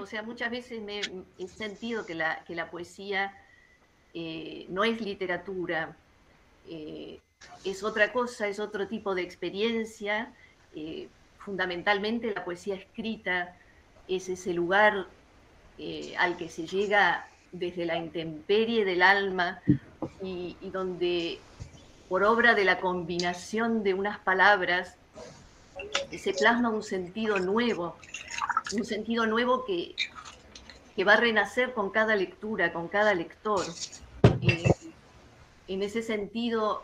O sea, muchas veces me he sentido que la poesía no es literatura, es otra cosa, es otro tipo de experiencia. Fundamentalmente la poesía escrita es ese lugar al que se llega desde la intemperie del alma y donde por obra de la combinación de unas palabras se plasma un sentido nuevo que va a renacer con cada lectura, con cada lector. En ese sentido,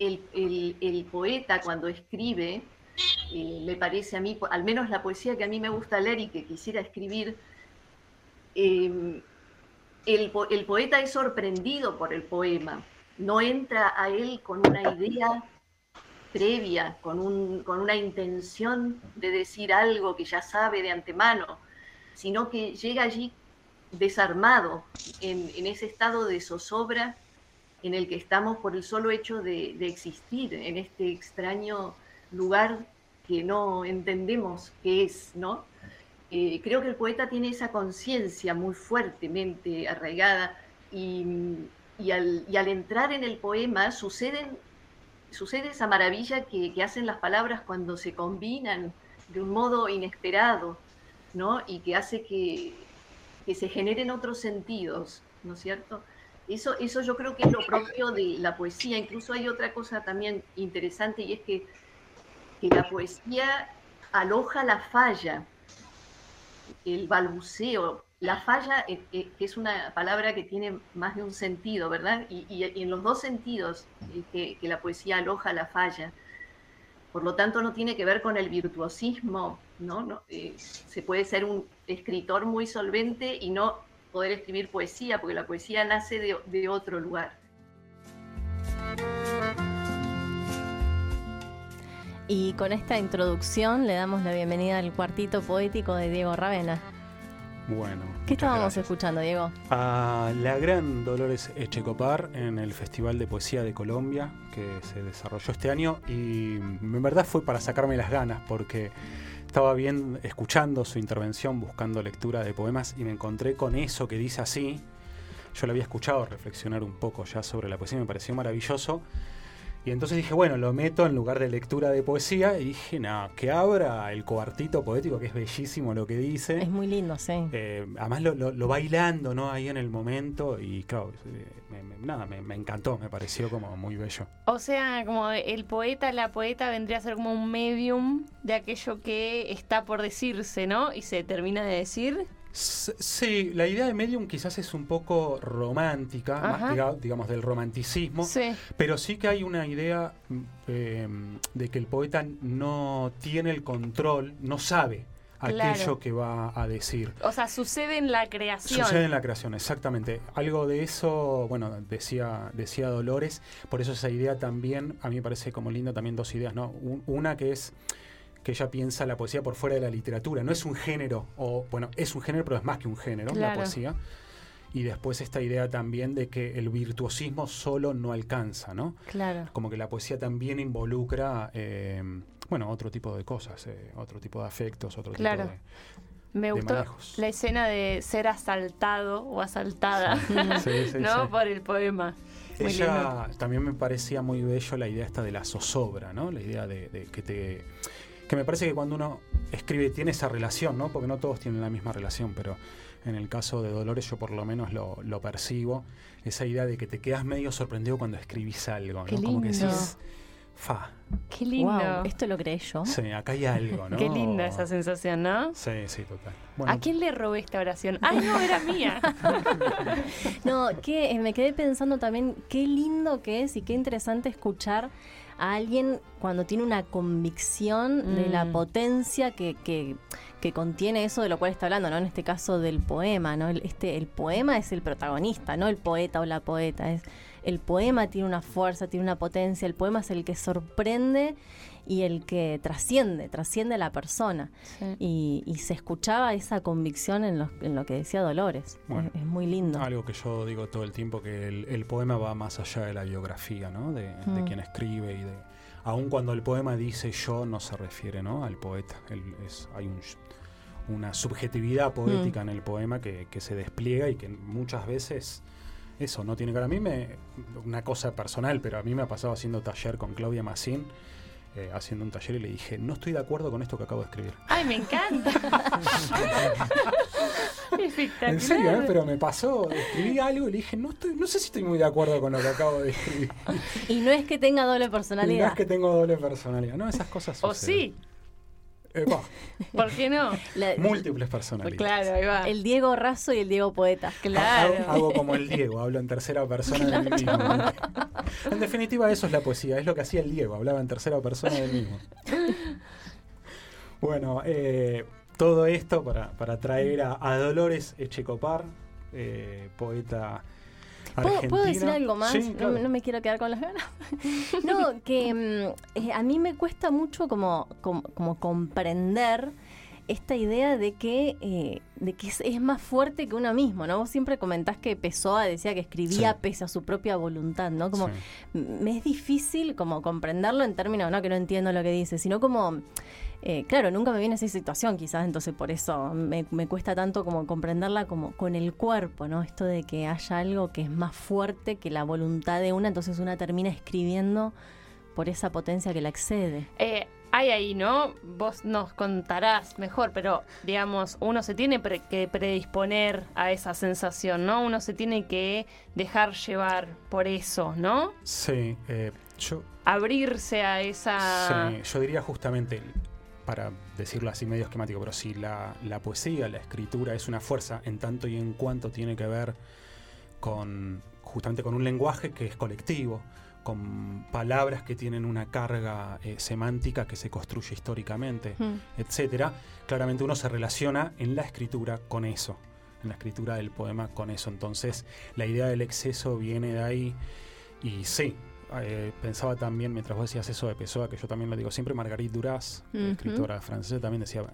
el poeta cuando escribe, me parece a mí, al menos la poesía que a mí me gusta leer y que quisiera escribir, el poeta es sorprendido por el poema, no entra a él con una idea previa, con una intención de decir algo que ya sabe de antemano, sino que llega allí desarmado, en ese estado de zozobra en el que estamos por el solo hecho de existir en este extraño lugar que no entendemos qué es, ¿no? Creo que el poeta tiene esa conciencia muy fuertemente arraigada y al entrar en el poema sucede esa maravilla que hacen las palabras cuando se combinan de un modo inesperado, ¿no? Y que hace que se generen otros sentidos, ¿no es cierto? Eso yo creo que es lo propio de la poesía. Incluso hay otra cosa también interesante, y es que la poesía aloja la falla, el balbuceo. La falla es una palabra que tiene más de un sentido, ¿verdad? Y en los dos sentidos que la poesía aloja la falla. Por lo tanto, no tiene que ver con el virtuosismo, ¿no? Se puede ser un escritor muy solvente y no poder escribir poesía, porque la poesía nace de otro lugar. Y con esta introducción le damos la bienvenida al cuartito poético de Diego Ravena. Bueno. ¿Qué estábamos escuchando, Diego? A la gran Dolores Echecopar en el Festival de Poesía de Colombia, que se desarrolló este año, y en verdad fue para sacarme las ganas, porque estaba escuchando su intervención, buscando lectura de poemas, y me encontré con eso que dice así. Yo la había escuchado reflexionar un poco ya sobre la poesía, me pareció maravilloso. Y entonces dije, bueno, lo meto en lugar de lectura de poesía, y dije, no, que abra el cuartito poético, que es bellísimo lo que dice. Es muy lindo, sí. Además lo bailando, ¿no? Ahí en el momento, y claro, me encantó, me pareció como muy bello. O sea, como el poeta, la poeta vendría a ser como un medium de aquello que está por decirse, ¿no? Y se termina de decir. Sí, la idea de medium quizás es un poco romántica, más digamos del romanticismo, sí. Pero sí que hay una idea de que el poeta no tiene el control, no sabe aquello que va a decir. O sea, sucede en la creación. Sucede en la creación, exactamente. Algo de eso, bueno, decía Dolores, por eso esa idea también, a mí me parece como linda también dos ideas, ¿no? Una que es que ella piensa la poesía por fuera de la literatura. No es un género, o bueno, es un género, pero es más que un género, la poesía. Y después esta idea también de que el virtuosismo solo no alcanza, ¿no? Claro. Como que la poesía también involucra, bueno, otro tipo de cosas, otro tipo de afectos, otro tipo de... Me gustó la escena de ser asaltado o asaltada, sí, ¿no? Sí. Por el poema. Muy ella lindo. También me parecía muy bello la idea esta de la zozobra, ¿no? La idea de que te... Que me parece que cuando uno escribe tiene esa relación, ¿no? Porque no todos tienen la misma relación, pero en el caso de Dolores yo por lo menos lo percibo, esa idea de que te quedas medio sorprendido cuando escribís algo, ¿no? Qué lindo. Como que decís, ¡fa! ¡Qué lindo! Wow, esto lo creé yo. Sí, acá hay algo, ¿no? Qué linda esa sensación, ¿no? Sí, sí, total. Bueno. ¿A quién le robé esta oración? ¡Ay, no, era mía! No, que me quedé pensando también qué lindo que es y qué interesante escuchar a alguien cuando tiene una convicción de la potencia que contiene eso de lo cual está hablando, ¿no? En este caso del poema, ¿no? El poema es el protagonista, no el poeta o la poeta. El poema tiene una fuerza, tiene una potencia, el poema es el que sorprende y el que trasciende a la persona. Sí. Y se escuchaba esa convicción en lo que decía Dolores. Bueno, es muy lindo. Algo que yo digo todo el tiempo, que el poema va más allá de la biografía, ¿no? De quien escribe y de... Aun cuando el poema dice yo, no se refiere, ¿no? Al poeta. Hay un... una subjetividad poética en el poema que se despliega y que muchas veces eso no tiene que ver. A mí una cosa personal, pero a mí me ha pasado haciendo taller con Claudia Massín, haciendo un taller, y le dije, no estoy de acuerdo con esto que acabo de escribir. ¡Ay, me encanta! En serio, pero me pasó, escribí algo y le dije, no sé si estoy muy de acuerdo con lo que acabo de escribir. Y no es que tenga doble personalidad. Y no es que tengo doble personalidad, no, esas cosas suceden. O sí. ¿Por qué no? Múltiples personalidades. Claro, ahí va. El Diego raso y el Diego poeta. Claro. Hago como el Diego, hablo en tercera persona del mismo. En definitiva, eso es la poesía, es lo que hacía el Diego, hablaba en tercera persona del mismo. Bueno, todo esto para traer a Dolores Echecopar, poeta argentina. ¿Puedo decir algo más? Sí, claro. no me quiero quedar con las ganas. No, que a mí me cuesta mucho como comprender esta idea de que es más fuerte que uno mismo, ¿no? Vos siempre comentás que Pessoa decía que escribía pese a su propia voluntad, ¿no? Como me es difícil como comprenderlo en términos, no que no entiendo lo que dice, sino como claro, nunca me viene esa situación quizás, entonces por eso me cuesta tanto como comprenderla como con el cuerpo, ¿no? Esto de que haya algo que es más fuerte que la voluntad de una, entonces una termina escribiendo por esa potencia que la excede. Hay ahí, ¿no? Vos nos contarás mejor, pero digamos, uno se tiene que predisponer a esa sensación, ¿no? Uno se tiene que dejar llevar por eso, ¿no? Sí. Abrirse a esa... Sí, yo diría justamente, para decirlo así medio esquemático, pero si la poesía, la escritura es una fuerza en tanto y en cuanto tiene que ver con justamente con un lenguaje que es colectivo, con palabras que tienen una carga semántica que se construye históricamente, etcétera. Claramente uno se relaciona en la escritura con eso, en la escritura del poema con eso. Entonces la idea del exceso viene de ahí. Y sí, pensaba también, mientras vos decías eso de Pessoa, que yo también lo digo siempre, Marguerite Duras, escritora francesa, también decía,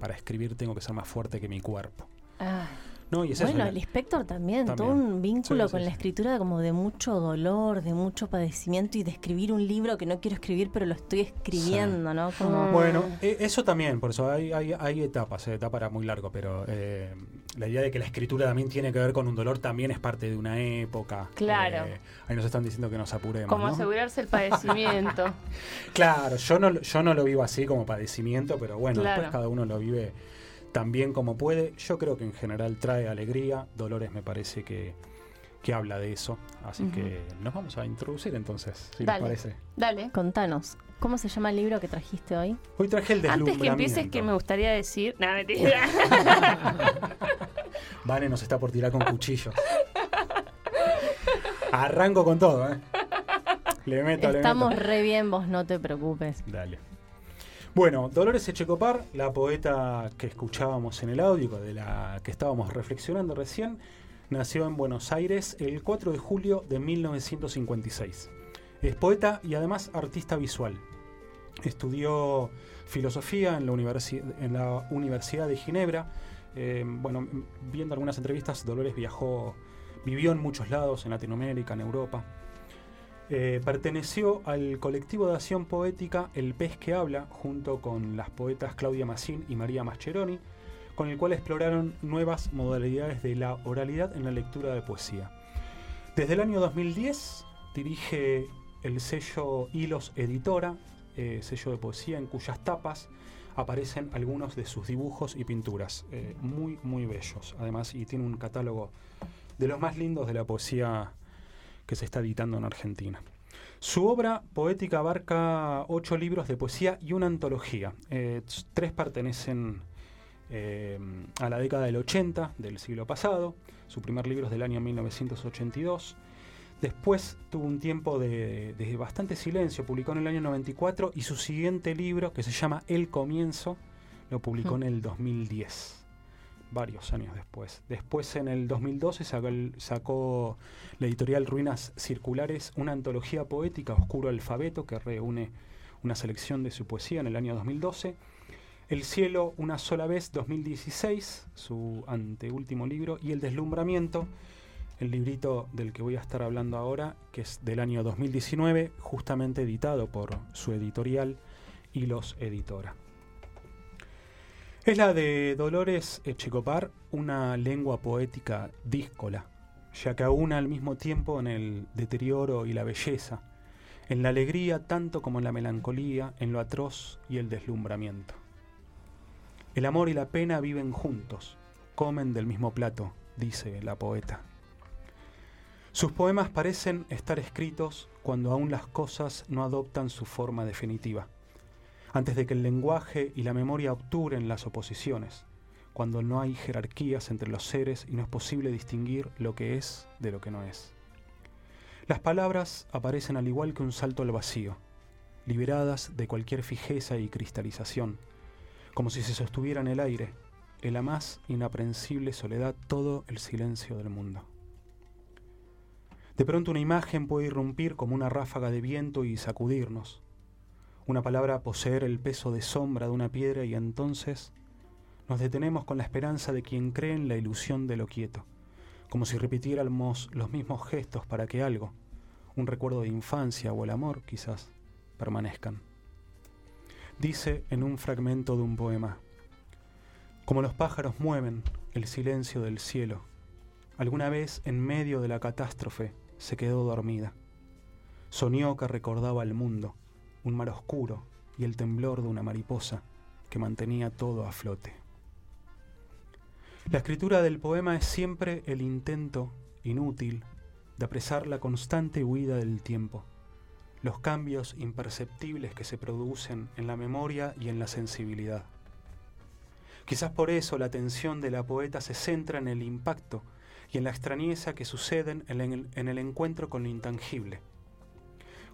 para escribir tengo que ser más fuerte que mi cuerpo. Ah. No, y bueno, el Inspector también, todo un vínculo con la escritura como de mucho dolor, de mucho padecimiento y de escribir un libro que no quiero escribir pero lo estoy escribiendo, ¿no? Como... Bueno, eso también, por eso hay etapas, etapa era muy largo, pero la idea de que la escritura también tiene que ver con un dolor también es parte de una época. Claro. Ahí nos están diciendo que nos apuremos. Como asegurarse el padecimiento. Claro, yo no lo vivo así como padecimiento, pero bueno, después cada uno lo vive también como puede. Yo creo que en general trae alegría. Dolores me parece que habla de eso. Así que nos vamos a introducir entonces, si les parece. Dale, contanos. ¿Cómo se llama el libro que trajiste hoy? Hoy traje El Deslumbramiento. Antes que empieces, que me gustaría decir... No, mentira. Vane nos está por tirar con cuchillos. Arranco con todo, Le meto. Estamos re bien, vos no te preocupes. Dale. Bueno, Dolores Echecopar, la poeta que escuchábamos en el audio, de la que estábamos reflexionando recién, nació en Buenos Aires el 4 de julio de 1956. Es poeta y además artista visual. Estudió filosofía en la Universidad de Ginebra. Bueno, viendo algunas entrevistas, Dolores vivió en muchos lados, en Latinoamérica, en Europa. Perteneció al colectivo de acción poética El Pez que Habla, junto con las poetas Claudia Massín y María Mascheroni, con el cual exploraron nuevas modalidades de la oralidad en la lectura de poesía. Desde el año 2010 dirige el sello Hilos Editora, sello de poesía en cuyas tapas aparecen algunos de sus dibujos y pinturas, muy, muy bellos. Además, y tiene un catálogo de los más lindos de la poesía que se está editando en Argentina. Su obra poética abarca 8 libros de poesía y una antología. 3 pertenecen a la década del 80 del siglo pasado. Su primer libro es del año 1982. Después tuvo un tiempo de bastante silencio. Publicó en el año 94 y su siguiente libro, que se llama El Comienzo, lo publicó en el 2010. Varios años después. Después, en el 2012, sacó la editorial Ruinas Circulares una antología poética, Oscuro Alfabeto, que reúne una selección de su poesía en el año 2012. El cielo una sola vez, 2016, su anteúltimo libro. Y El Deslumbramiento, el librito del que voy a estar hablando ahora, que es del año 2019, justamente editado por su editorial Hilos Editora. Es la de Dolores Echecopar, una lengua poética díscola, ya que aúna al mismo tiempo en el deterioro y la belleza, en la alegría tanto como en la melancolía, en lo atroz y el deslumbramiento. El amor y la pena viven juntos, comen del mismo plato, dice la poeta. Sus poemas parecen estar escritos cuando aún las cosas no adoptan su forma definitiva, antes de que el lenguaje y la memoria obturen las oposiciones, cuando no hay jerarquías entre los seres y no es posible distinguir lo que es de lo que no es. Las palabras aparecen al igual que un salto al vacío, liberadas de cualquier fijeza y cristalización, como si se sostuviera en el aire, en la más inaprensible soledad, todo el silencio del mundo. De pronto una imagen puede irrumpir como una ráfaga de viento y sacudirnos, una palabra poseer el peso de sombra de una piedra, y entonces nos detenemos con la esperanza de quien cree en la ilusión de lo quieto, como si repitiéramos los mismos gestos para que algo, un recuerdo de infancia o el amor quizás, permanezcan. Dice en un fragmento de un poema: como los pájaros mueven el silencio del cielo, alguna vez en medio de la catástrofe se quedó dormida. Soñó que recordaba el mundo, un mar oscuro y el temblor de una mariposa que mantenía todo a flote. La escritura del poema es siempre el intento inútil de apresar la constante huida del tiempo, los cambios imperceptibles que se producen en la memoria y en la sensibilidad. Quizás por eso la atención de la poeta se centra en el impacto y en la extrañeza que suceden en el encuentro con lo intangible,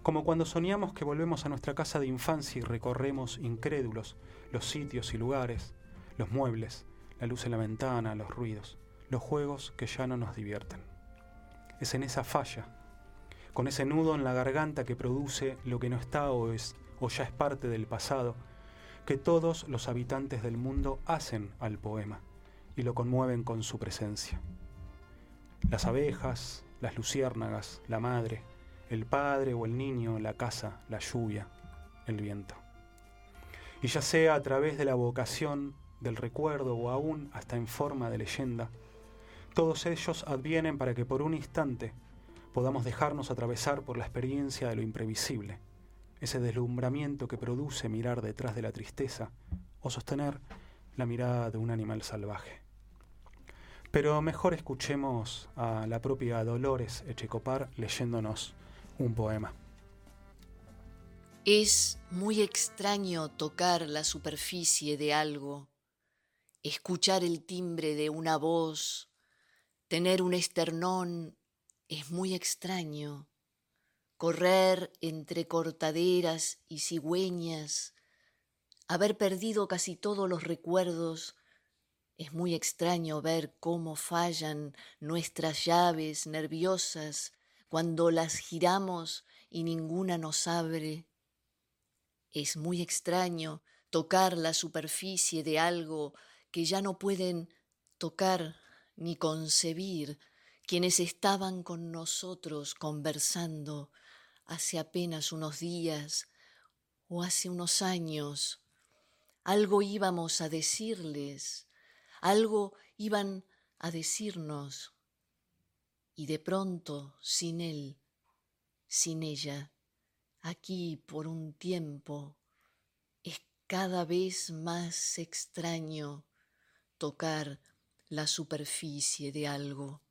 como cuando soñamos que volvemos a nuestra casa de infancia y recorremos incrédulos los sitios y lugares, los muebles, la luz en la ventana, los ruidos, los juegos que ya no nos divierten. Es en esa falla, con ese nudo en la garganta que produce lo que no está o ya es parte del pasado, que todos los habitantes del mundo hacen al poema y lo conmueven con su presencia. Las abejas, las luciérnagas, la madre, el padre o el niño, la casa, la lluvia, el viento. Y ya sea a través de la vocación, del recuerdo o aún hasta en forma de leyenda, todos ellos advienen para que por un instante podamos dejarnos atravesar por la experiencia de lo imprevisible, ese deslumbramiento que produce mirar detrás de la tristeza o sostener la mirada de un animal salvaje. Pero mejor escuchemos a la propia Dolores Echecopar leyéndonos un poema. Es muy extraño tocar la superficie de algo, escuchar el timbre de una voz, tener un esternón es muy extraño, correr entre cortaderas y cigüeñas, haber perdido casi todos los recuerdos, es muy extraño ver cómo fallan nuestras llaves nerviosas cuando las giramos y ninguna nos abre. Es muy extraño tocar la superficie de algo que ya no pueden tocar ni concebir quienes estaban con nosotros conversando hace apenas unos días o hace unos años. Algo íbamos a decirles, algo iban a decirnos. Y de pronto, sin él, sin ella, aquí por un tiempo, es cada vez más extraño tocar la superficie de algo.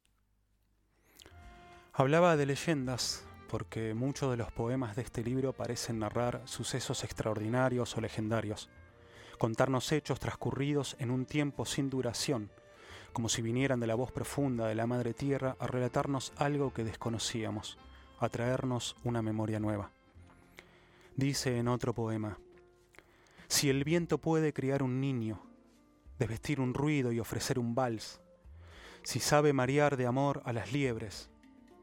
Hablaba de leyendas, porque muchos de los poemas de este libro parecen narrar sucesos extraordinarios o legendarios, contarnos hechos transcurridos en un tiempo sin duración, como si vinieran de la voz profunda de la Madre Tierra a relatarnos algo que desconocíamos, a traernos una memoria nueva. Dice en otro poema: si el viento puede criar un niño, desvestir un ruido y ofrecer un vals, si sabe marear de amor a las liebres,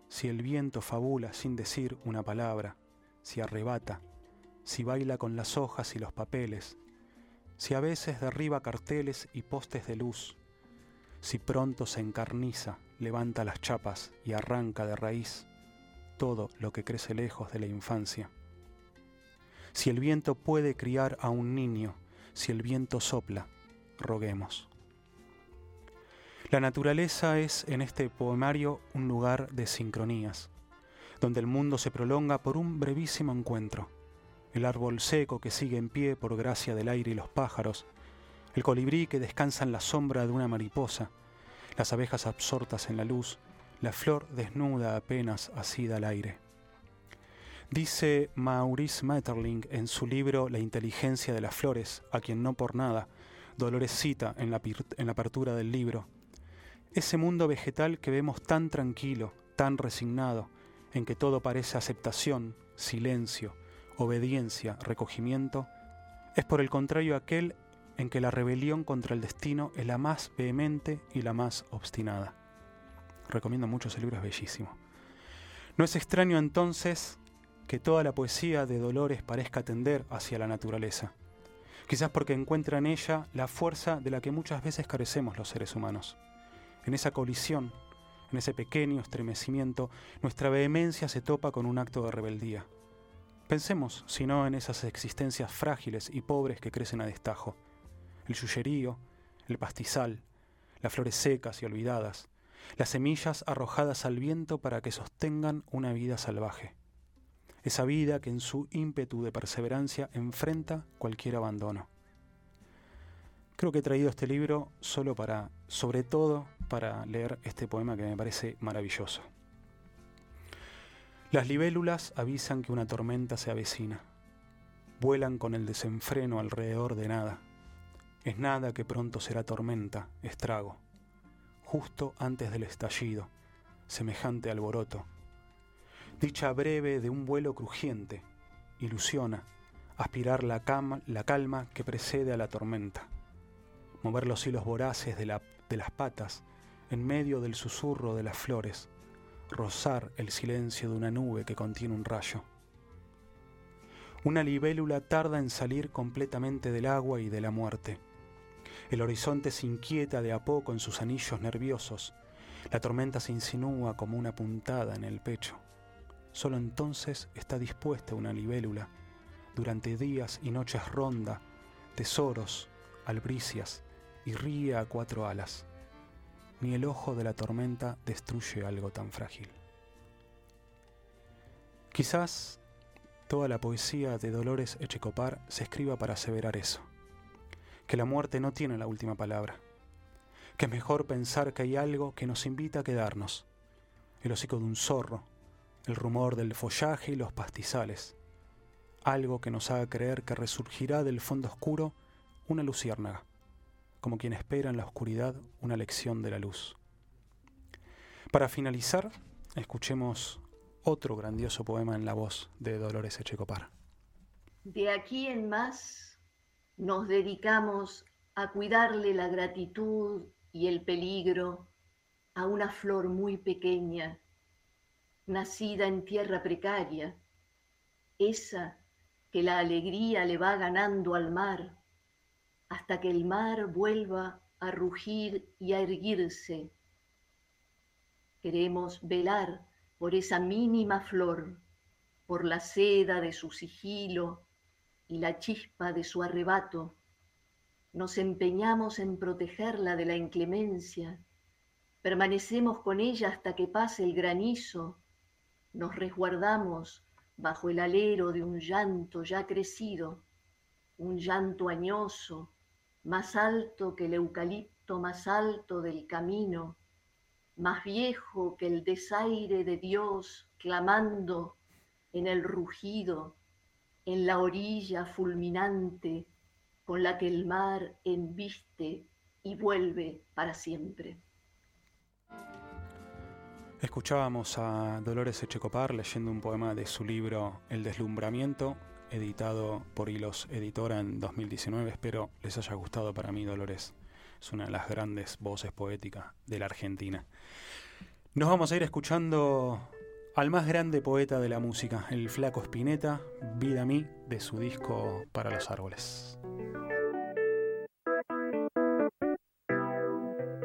si el viento fabula sin decir una palabra, si arrebata, si baila con las hojas y los papeles, si a veces derriba carteles y postes de luz, si pronto se encarniza, levanta las chapas y arranca de raíz todo lo que crece lejos de la infancia. Si el viento puede criar a un niño, si el viento sopla, roguemos. La naturaleza es, en este poemario, un lugar de sincronías, donde el mundo se prolonga por un brevísimo encuentro. El árbol seco que sigue en pie por gracia del aire y los pájaros, el colibrí que descansa en la sombra de una mariposa, las abejas absortas en la luz, la flor desnuda apenas asida al aire. Dice Maurice Maeterlinck en su libro La inteligencia de las flores, a quien no por nada Dolores cita en la apertura del libro, ese mundo vegetal que vemos tan tranquilo, tan resignado, en que todo parece aceptación, silencio, obediencia, recogimiento, es por el contrario aquel en que la rebelión contra el destino es la más vehemente y la más obstinada. Recomiendo mucho ese libro, es bellísimo. No es extraño entonces que toda la poesía de Dolores parezca tender hacia la naturaleza, quizás porque encuentra en ella la fuerza de la que muchas veces carecemos los seres humanos. En esa colisión, en ese pequeño estremecimiento, nuestra vehemencia se topa con un acto de rebeldía. Pensemos, si no, en esas existencias frágiles y pobres que crecen a destajo. El yuyerío, el pastizal, las flores secas y olvidadas, las semillas arrojadas al viento para que sostengan una vida salvaje. Esa vida que en su ímpetu de perseverancia enfrenta cualquier abandono. Creo que he traído este libro solo sobre todo para leer este poema que me parece maravilloso. Las libélulas avisan que una tormenta se avecina. Vuelan con el desenfreno alrededor de nada. Es nada que pronto será tormenta, estrago. Justo antes del estallido, semejante alboroto. Dicha breve de un vuelo crujiente, ilusiona, aspirar la calma que precede a la tormenta. Mover los hilos voraces de las patas en medio del susurro de las flores. Rozar el silencio de una nube que contiene un rayo. Una libélula tarda en salir completamente del agua y de la muerte. El horizonte se inquieta de a poco en sus anillos nerviosos. La tormenta se insinúa como una puntada en el pecho. Solo entonces está dispuesta una libélula. Durante días y noches ronda, tesoros, albricias y ríe a cuatro alas. Ni el ojo de la tormenta destruye algo tan frágil. Quizás toda la poesía de Dolores Echecopar se escriba para aseverar eso, que la muerte no tiene la última palabra, que es mejor pensar que hay algo que nos invita a quedarnos, el hocico de un zorro, el rumor del follaje y los pastizales, algo que nos haga creer que resurgirá del fondo oscuro una luciérnaga, como quien espera en la oscuridad una lección de la luz. Para finalizar, escuchemos otro grandioso poema en la voz de Dolores Echecopar. De aquí en más nos dedicamos a cuidarle la gratitud y el peligro a una flor muy pequeña, nacida en tierra precaria, esa que la alegría le va ganando al mar, hasta que el mar vuelva a rugir y a erguirse. Queremos velar por esa mínima flor, por la seda de su sigilo y la chispa de su arrebato. Nos empeñamos en protegerla de la inclemencia. Permanecemos con ella hasta que pase el granizo. Nos resguardamos bajo el alero de un llanto ya crecido, un llanto añoso, más alto que el eucalipto más alto del camino, más viejo que el desaire de Dios clamando en el rugido, en la orilla fulminante con la que el mar embiste y vuelve para siempre. Escuchábamos a Dolores Echecopar leyendo un poema de su libro El Deslumbramiento, editado por Hilos Editora en 2019. Espero les haya gustado. Para mí Dolores es una de las grandes voces poéticas de la Argentina. Nos vamos a ir escuchando al más grande poeta de la música, el Flaco Spinetta, Vida a mí, de su disco Para los Árboles.